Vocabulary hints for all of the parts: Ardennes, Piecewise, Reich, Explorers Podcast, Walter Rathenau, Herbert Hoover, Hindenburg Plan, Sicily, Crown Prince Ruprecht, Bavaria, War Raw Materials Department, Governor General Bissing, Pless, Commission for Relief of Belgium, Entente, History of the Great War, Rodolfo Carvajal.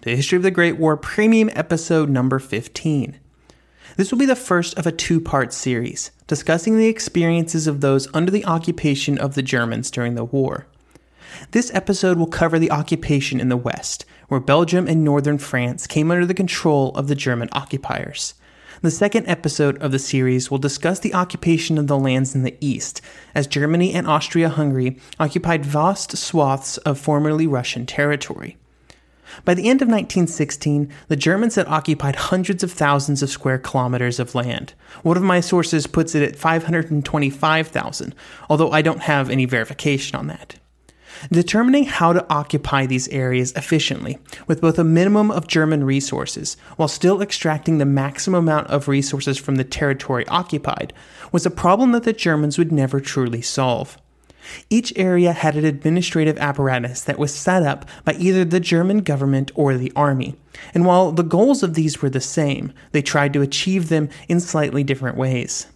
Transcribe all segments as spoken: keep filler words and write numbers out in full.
to History of the Great War Premium Episode number fifteen. This will be the first of a two-part series, discussing the experiences of those under the occupation of the Germans during the war. This episode will cover the occupation in the West, where Belgium and northern France came under the control of the German occupiers. The second episode of the series will discuss the occupation of the lands in the East, as Germany and Austria-Hungary occupied vast swaths of formerly Russian territory. By the end of nineteen sixteen, the Germans had occupied hundreds of thousands of square kilometers of land. One of my sources puts it at five hundred twenty-five thousand, although I don't have any verification on that. Determining how to occupy these areas efficiently, with both a minimum of German resources, while still extracting the maximum amount of resources from the territory occupied, was a problem that the Germans would never truly solve. Each area had an administrative apparatus that was set up by either the German government or the army, and while the goals of these were the same, they tried to achieve them in slightly different ways.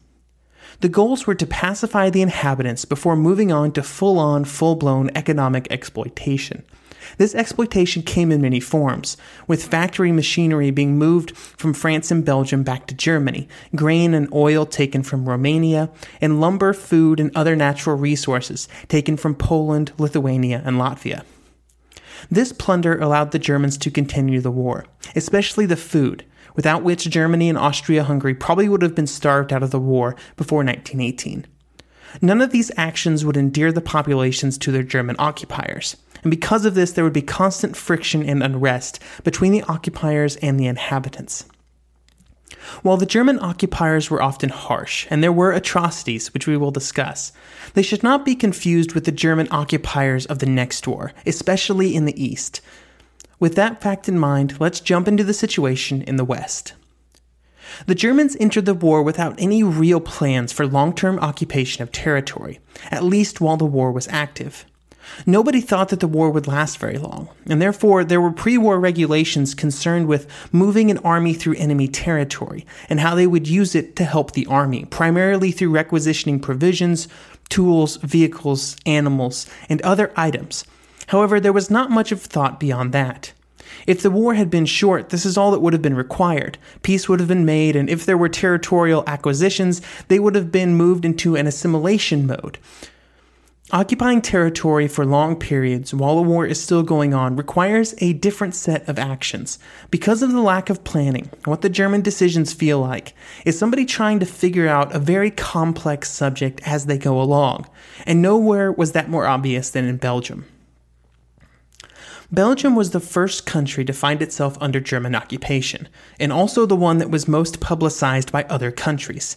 The goals were to pacify the inhabitants before moving on to full-on, full-blown economic exploitation. This exploitation came in many forms, with factory machinery being moved from France and Belgium back to Germany, grain and oil taken from Romania, and lumber, food, and other natural resources taken from Poland, Lithuania, and Latvia. This plunder allowed the Germans to continue the war, especially the food, without which Germany and Austria-Hungary probably would have been starved out of the war before nineteen eighteen. None of these actions would endear the populations to their German occupiers, and because of this there would be constant friction and unrest between the occupiers and the inhabitants. While the German occupiers were often harsh, and there were atrocities which we will discuss, they should not be confused with the German occupiers of the next war, especially in the East. With that fact in mind, let's jump into the situation in the West. The Germans entered the war without any real plans for long-term occupation of territory, at least while the war was active. Nobody thought that the war would last very long, and therefore there were pre-war regulations concerned with moving an army through enemy territory and how they would use it to help the army, primarily through requisitioning provisions, tools, vehicles, animals, and other items. However, there was not much of thought beyond that. If the war had been short, this is all that would have been required. Peace would have been made, and if there were territorial acquisitions, they would have been moved into an assimilation mode. Occupying territory for long periods while a war is still going on requires a different set of actions. Because of the lack of planning, what the German decisions feel like is somebody trying to figure out a very complex subject as they go along, and nowhere was that more obvious than in Belgium. Belgium was the first country to find itself under German occupation, and also the one that was most publicized by other countries.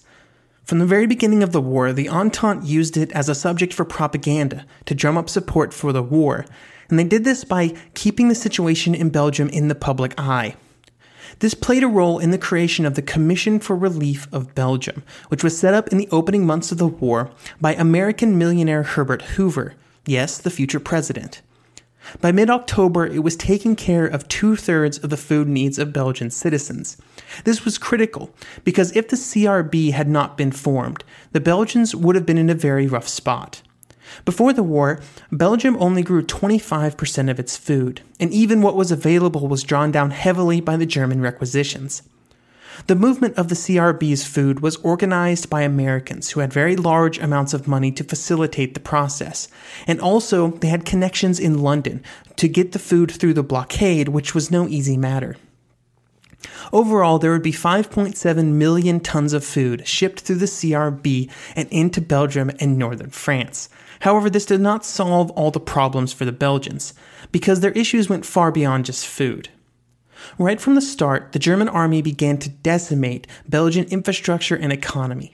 From the very beginning of the war, the Entente used it as a subject for propaganda to drum up support for the war, and they did this by keeping the situation in Belgium in the public eye. This played a role in the creation of the Commission for Relief of Belgium, which was set up in the opening months of the war by American millionaire Herbert Hoover, yes, the future president. By mid-October, it was taking care of two-thirds of the food needs of Belgian citizens. This was critical, because if the C R B had not been formed, the Belgians would have been in a very rough spot. Before the war, Belgium only grew twenty-five percent of its food, and even what was available was drawn down heavily by the German requisitions. The movement of the C R B's food was organized by Americans who had very large amounts of money to facilitate the process, and also they had connections in London to get the food through the blockade, which was no easy matter. Overall, there would be five point seven million tons of food shipped through the C R B and into Belgium and northern France. However, this did not solve all the problems for the Belgians, because their issues went far beyond just food. Right from the start, the German army began to decimate Belgian infrastructure and economy.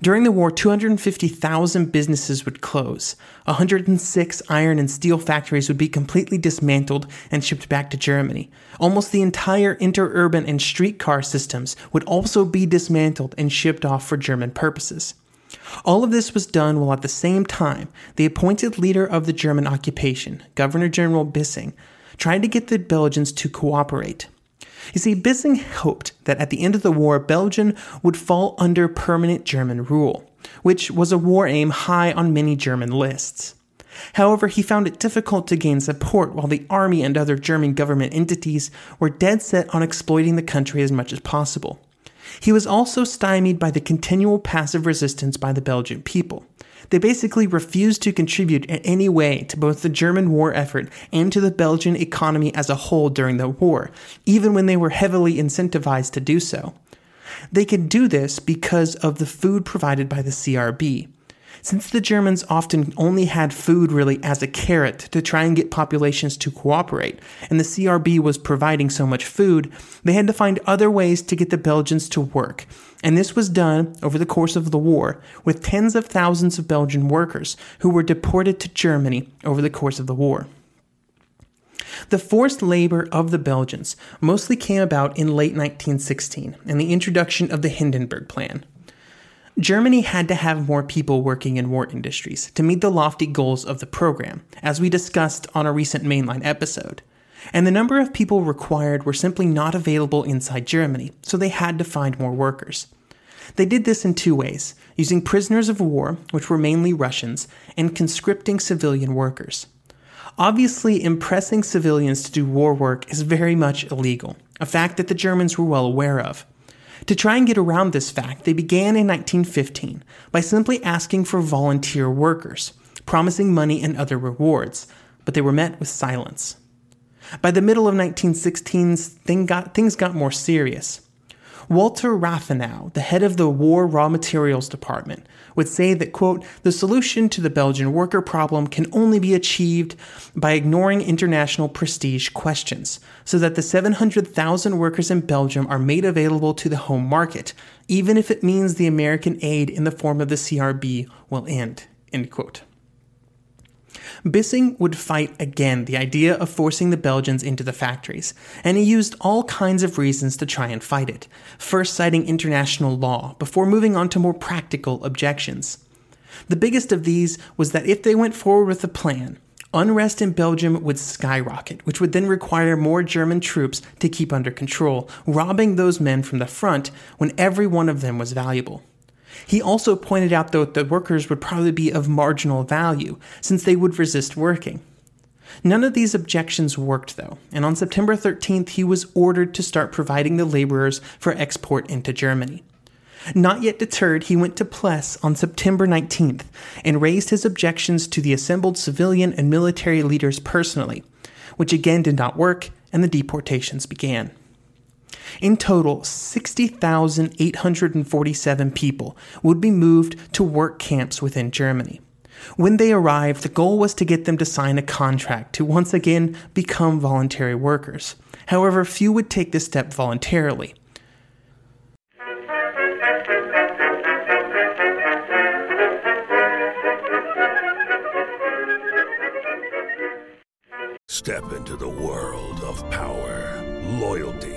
During the war, two hundred fifty thousand businesses would close. one hundred six iron and steel factories would be completely dismantled and shipped back to Germany. Almost the entire interurban and streetcar systems would also be dismantled and shipped off for German purposes. All of this was done while at the same time, the appointed leader of the German occupation, Governor General Bissing, tried to get the Belgians to cooperate. You see, Bissing hoped that at the end of the war, Belgium would fall under permanent German rule, which was a war aim high on many German lists. However, he found it difficult to gain support while the army and other German government entities were dead set on exploiting the country as much as possible. He was also stymied by the continual passive resistance by the Belgian people. They basically refused to contribute in any way to both the German war effort and to the Belgian economy as a whole during the war, even when they were heavily incentivized to do so. They could do this because of the food provided by the C R B. Since the Germans often only had food really as a carrot to try and get populations to cooperate, and the C R B was providing so much food, they had to find other ways to get the Belgians to work. And this was done over the course of the war with tens of thousands of Belgian workers who were deported to Germany over the course of the war. The forced labor of the Belgians mostly came about in late nineteen sixteen and the introduction of the Hindenburg Plan. Germany had to have more people working in war industries to meet the lofty goals of the program, as we discussed on a recent Mainline episode. And the number of people required were simply not available inside Germany, so they had to find more workers. They did this in two ways, using prisoners of war, which were mainly Russians, and conscripting civilian workers. Obviously, impressing civilians to do war work is very much illegal, a fact that the Germans were well aware of. To try and get around this fact, they began in nineteen fifteen by simply asking for volunteer workers, promising money and other rewards, but they were met with silence. By the middle of nineteen sixteen, thing got, things got more serious. Walter Rathenau, the head of the War Raw Materials Department, would say that, quote, "The solution to the Belgian worker problem can only be achieved by ignoring international prestige questions, so that the seven hundred thousand workers in Belgium are made available to the home market, even if it means the American aid in the form of the C R B will end," end quote. Bissing would fight again the idea of forcing the Belgians into the factories, and he used all kinds of reasons to try and fight it, first citing international law before moving on to more practical objections. The biggest of these was that if they went forward with the plan, unrest in Belgium would skyrocket, which would then require more German troops to keep under control, robbing those men from the front when every one of them was valuable. He also pointed out, though, that the workers would probably be of marginal value, since they would resist working. None of these objections worked, though, and on September thirteenth, he was ordered to start providing the laborers for export into Germany. Not yet deterred, he went to Pless on September nineteenth and raised his objections to the assembled civilian and military leaders personally, which again did not work, and the deportations began. In total, sixty thousand eight hundred forty-seven people would be moved to work camps within Germany. When they arrived, the goal was to get them to sign a contract to once again become voluntary workers. However, few would take this step voluntarily. Step into the world of power, loyalty,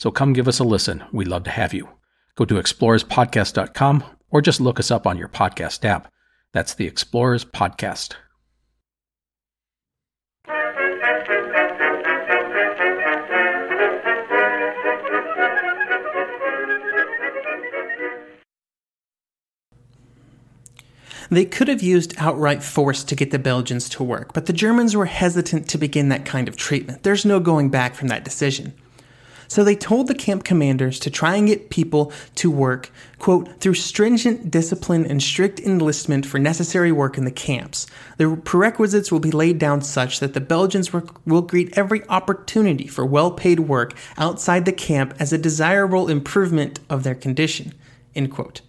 So come give us a listen. We'd love to have you. Go to explorers podcast dot com or just look us up on your podcast app. That's the Explorers Podcast. They could have used outright force to get the Belgians to work, but the Germans were hesitant to begin that kind of treatment. There's no going back from that decision. So they told the camp commanders to try and get people to work, quote, through stringent discipline and strict enlistment for necessary work in the camps. The prerequisites will be laid down such that the Belgians will greet every opportunity for well-paid work outside the camp as a desirable improvement of their condition, end quote.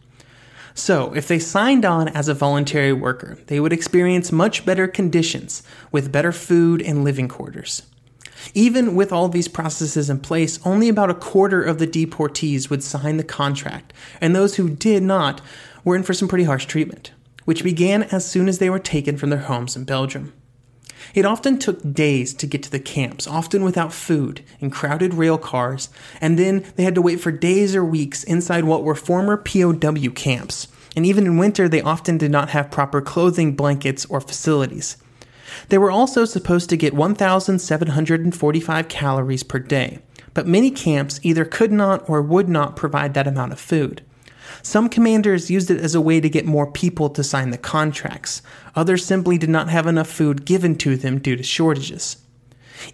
So, if they signed on as a voluntary worker, they would experience much better conditions with better food and living quarters. Even with all these processes in place, only about a quarter of the deportees would sign the contract, and those who did not were in for some pretty harsh treatment, which began as soon as they were taken from their homes in Belgium. It often took days to get to the camps, often without food, in crowded rail cars, and then they had to wait for days or weeks inside what were former P O W camps. And even in winter, they often did not have proper clothing, blankets, or facilities. They were also supposed to get one thousand seven hundred forty-five calories per day, but many camps either could not or would not provide that amount of food. Some commanders used it as a way to get more people to sign the contracts. Others simply did not have enough food given to them due to shortages.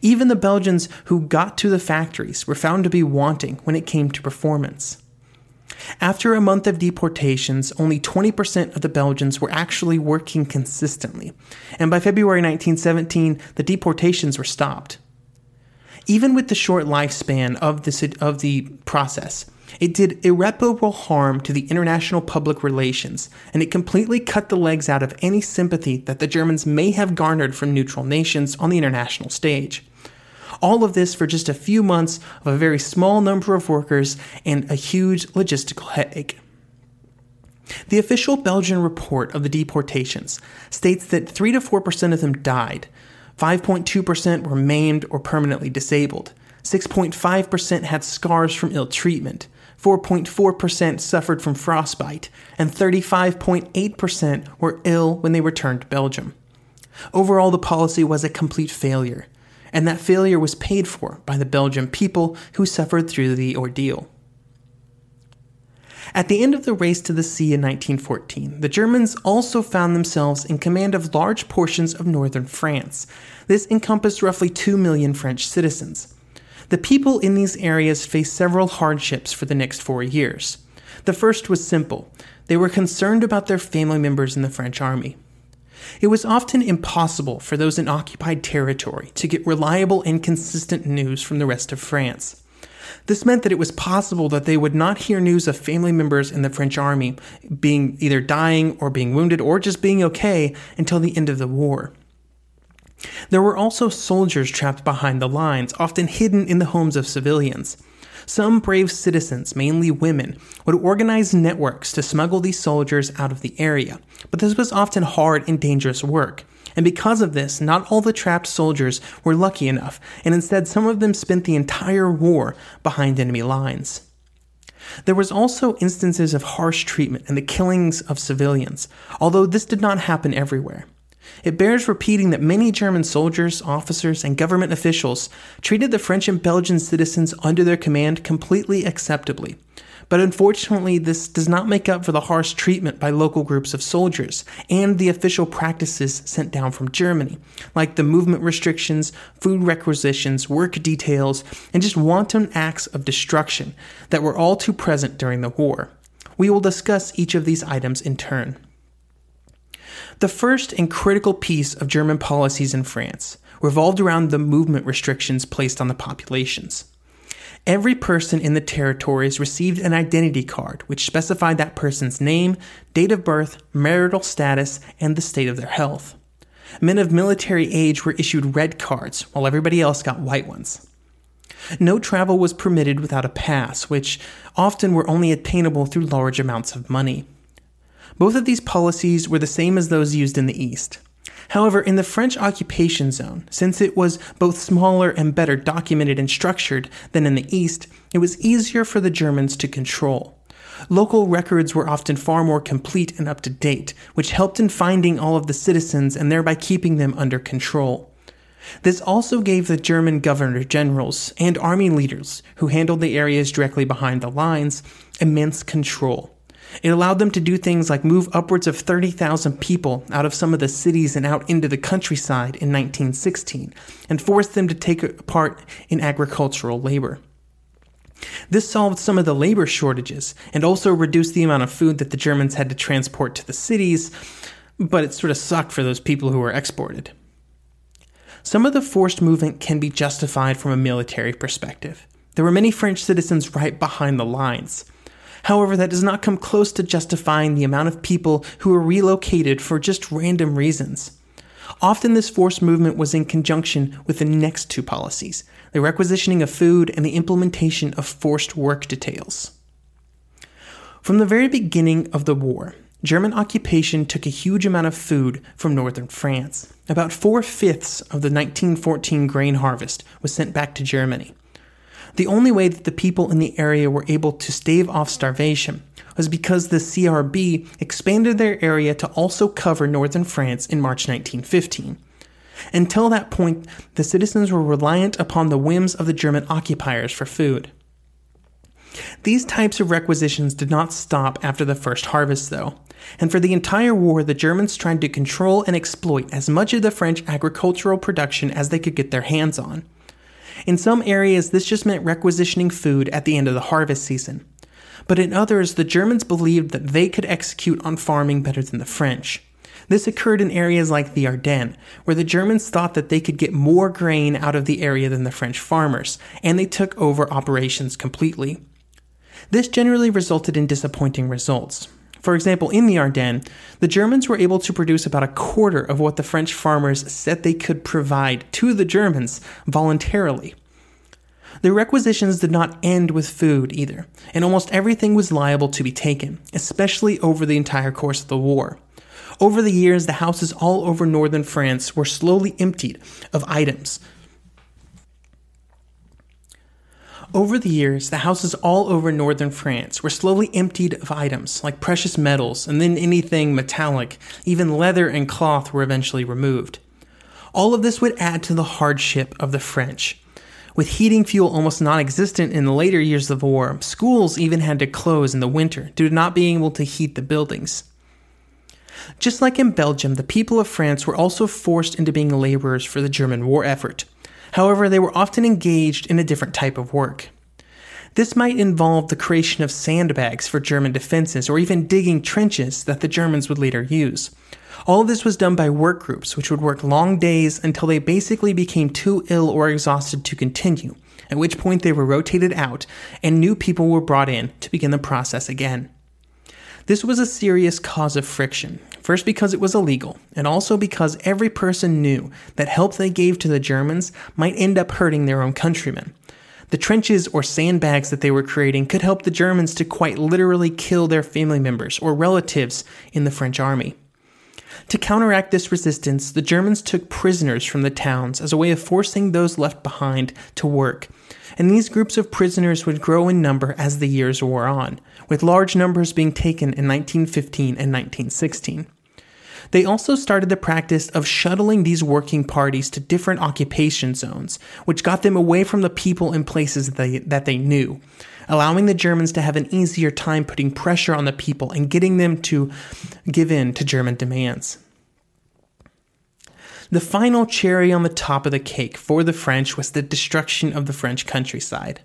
Even the Belgians who got to the factories were found to be wanting when it came to performance. After a month of deportations, only twenty percent of the Belgians were actually working consistently, and by February nineteen seventeen, the deportations were stopped. Even with the short lifespan of the, of the process, it did irreparable harm to the international public relations, and it completely cut the legs out of any sympathy that the Germans may have garnered from neutral nations on the international stage. All of this for just a few months of a very small number of workers and a huge logistical headache. The official Belgian report of the deportations states that three to four percent of them died, five point two percent were maimed or permanently disabled, six point five percent had scars from ill treatment, four point four percent suffered from frostbite, and thirty-five point eight percent were ill when they returned to Belgium. Overall, the policy was a complete failure, and that failure was paid for by the Belgian people who suffered through the ordeal. At the end of the race to the sea in nineteen fourteen, the Germans also found themselves in command of large portions of northern France. This encompassed roughly two million French citizens. The people in these areas faced several hardships for the next four years. The first was simple. They were concerned about their family members in the French army. It was often impossible for those in occupied territory to get reliable and consistent news from the rest of France. This meant that it was possible that they would not hear news of family members in the French army being either dying or being wounded or just being okay until the end of the war. There were also soldiers trapped behind the lines, often hidden in the homes of civilians. Some brave citizens, mainly women, would organize networks to smuggle these soldiers out of the area, but this was often hard and dangerous work, and because of this, not all the trapped soldiers were lucky enough, and instead some of them spent the entire war behind enemy lines. There was also instances of harsh treatment and the killings of civilians, although this did not happen everywhere. It bears repeating that many German soldiers, officers, and government officials treated the French and Belgian citizens under their command completely acceptably. But unfortunately, this does not make up for the harsh treatment by local groups of soldiers and the official practices sent down from Germany, like the movement restrictions, food requisitions, work details, and just wanton acts of destruction that were all too present during the war. We will discuss each of these items in turn. The first and critical piece of German policies in France revolved around the movement restrictions placed on the populations. Every person in the territories received an identity card, which specified that person's name, date of birth, marital status, and the state of their health. Men of military age were issued red cards, while everybody else got white ones. No travel was permitted without a pass, which often were only attainable through large amounts of money. Both of these policies were the same as those used in the East. However, in the French occupation zone, since it was both smaller and better documented and structured than in the East, it was easier for the Germans to control. Local records were often far more complete and up-to-date, which helped in finding all of the citizens and thereby keeping them under control. This also gave the German governor generals and army leaders, who handled the areas directly behind the lines, immense control. It allowed them to do things like move upwards of thirty thousand people out of some of the cities and out into the countryside in nineteen sixteen, and forced them to take part in agricultural labor. This solved some of the labor shortages, and also reduced the amount of food that the Germans had to transport to the cities, but it sort of sucked for those people who were exported. Some of the forced movement can be justified from a military perspective. There were many French citizens right behind the lines. However, that does not come close to justifying the amount of people who were relocated for just random reasons. Often this forced movement was in conjunction with the next two policies, the requisitioning of food and the implementation of forced work details. From the very beginning of the war, German occupation took a huge amount of food from northern France. About four-fifths of the nineteen fourteen grain harvest was sent back to Germany. The only way that the people in the area were able to stave off starvation was because the C R B expanded their area to also cover northern France in March nineteen fifteen. Until that point, the citizens were reliant upon the whims of the German occupiers for food. These types of requisitions did not stop after the first harvest, though, and for the entire war, the Germans tried to control and exploit as much of the French agricultural production as they could get their hands on. In some areas, this just meant requisitioning food at the end of the harvest season. But in others, the Germans believed that they could execute on farming better than the French. This occurred in areas like the Ardennes, where the Germans thought that they could get more grain out of the area than the French farmers, and they took over operations completely. This generally resulted in disappointing results. For example, in the Ardennes, the Germans were able to produce about a quarter of what the French farmers said they could provide to the Germans voluntarily. The requisitions did not end with food either, and almost everything was liable to be taken, especially over the entire course of the war. Over the years, the houses all over northern France were slowly emptied of items. Over the years, the houses all over northern France were slowly emptied of items like precious metals and then anything metallic, even leather and cloth were eventually removed. All of this would add to the hardship of the French. With heating fuel almost non-existent in the later years of the war, schools even had to close in the winter due to not being able to heat the buildings. Just like in Belgium, the people of France were also forced into being laborers for the German war effort. However, they were often engaged in a different type of work. This might involve the creation of sandbags for German defenses or even digging trenches that the Germans would later use. All of this was done by work groups, which would work long days until they basically became too ill or exhausted to continue, at which point they were rotated out and new people were brought in to begin the process again. This was a serious cause of friction, first because it was illegal, and also because every person knew that help they gave to the Germans might end up hurting their own countrymen. The trenches or sandbags that they were creating could help the Germans to quite literally kill their family members or relatives in the French army. To counteract this resistance, the Germans took prisoners from the towns as a way of forcing those left behind to work, and these groups of prisoners would grow in number as the years wore on, with large numbers being taken in nineteen fifteen and nineteen sixteen. They also started the practice of shuttling these working parties to different occupation zones, which got them away from the people and places that they, that they knew, allowing the Germans to have an easier time putting pressure on the people and getting them to give in to German demands. The final cherry on the top of the cake for the French was the destruction of the French countryside.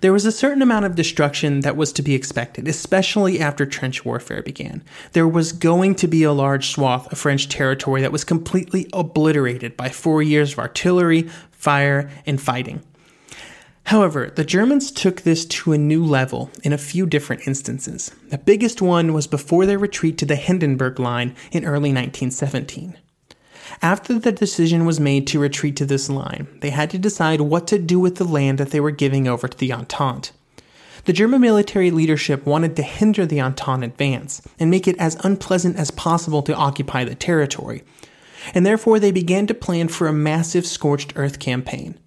There was a certain amount of destruction that was to be expected, especially after trench warfare began. There was going to be a large swath of French territory that was completely obliterated by four years of artillery, fire, and fighting. However, the Germans took this to a new level in a few different instances. The biggest one was before their retreat to the Hindenburg Line in early nineteen seventeen. After the decision was made to retreat to this line, they had to decide what to do with the land that they were giving over to the Entente. The German military leadership wanted to hinder the Entente advance and make it as unpleasant as possible to occupy the territory, and therefore they began to plan for a massive scorched earth campaign.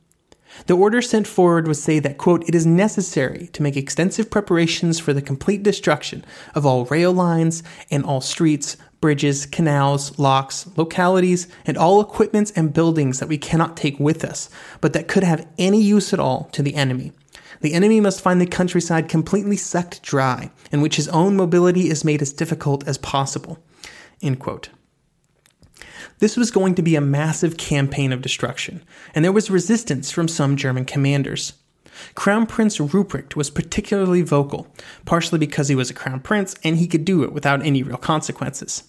The order sent forward would say that, quote, "It is necessary to make extensive preparations for the complete destruction of all rail lines and all streets, bridges, canals, locks, localities, and all equipments and buildings that we cannot take with us, but that could have any use at all to the enemy. The enemy must find the countryside completely sucked dry, in which his own mobility is made as difficult as possible." End quote. This was going to be a massive campaign of destruction, and there was resistance from some German commanders. Crown Prince Ruprecht was particularly vocal, partially because he was a crown prince and he could do it without any real consequences.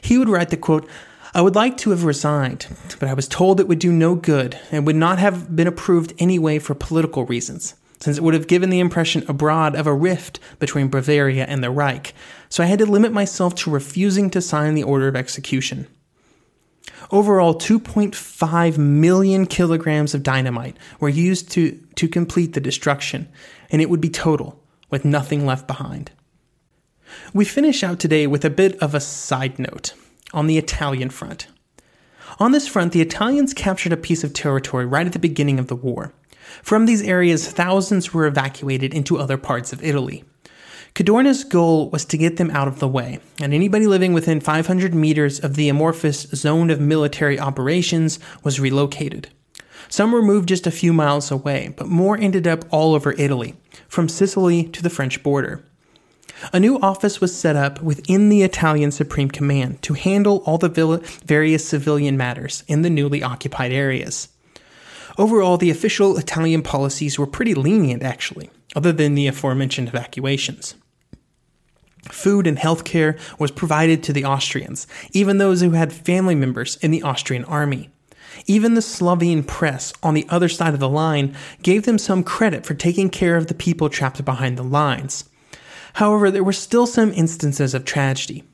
He would write the quote, "I would like to have resigned, but I was told it would do no good and would not have been approved anyway for political reasons, since it would have given the impression abroad of a rift between Bavaria and the Reich, so I had to limit myself to refusing to sign the order of execution." Overall, two point five million kilograms of dynamite were used to, to complete the destruction, and it would be total, with nothing left behind. We finish out today with a bit of a side note on the Italian front. On this front, the Italians captured a piece of territory right at the beginning of the war. From these areas, thousands were evacuated into other parts of Italy. Cadorna's goal was to get them out of the way, and anybody living within five hundred meters of the amorphous zone of military operations was relocated. Some were moved just a few miles away, but more ended up all over Italy, from Sicily to the French border. A new office was set up within the Italian Supreme Command to handle all the various civilian matters in the newly occupied areas. Overall, the official Italian policies were pretty lenient, actually, other than the aforementioned evacuations. Food and health care was provided to the Austrians, even those who had family members in the Austrian army. Even the Slovene press on the other side of the line gave them some credit for taking care of the people trapped behind the lines. However, there were still some instances of tragedy.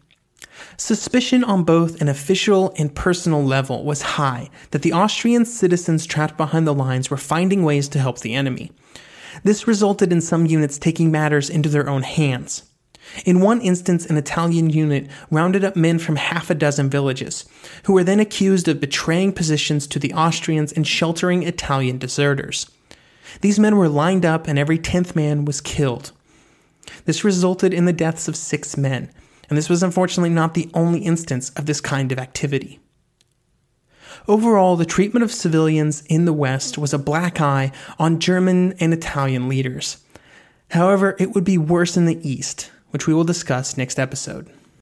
Suspicion on both an official and personal level was high that the Austrian citizens trapped behind the lines were finding ways to help the enemy. This resulted in some units taking matters into their own hands. In one instance, an Italian unit rounded up men from half a dozen villages, who were then accused of betraying positions to the Austrians and sheltering Italian deserters. These men were lined up and every tenth man was killed. This resulted in the deaths of six men, and this was unfortunately not the only instance of this kind of activity. Overall, the treatment of civilians in the West was a black eye on German and Italian leaders. However, it would be worse in the East, which we will discuss next episode.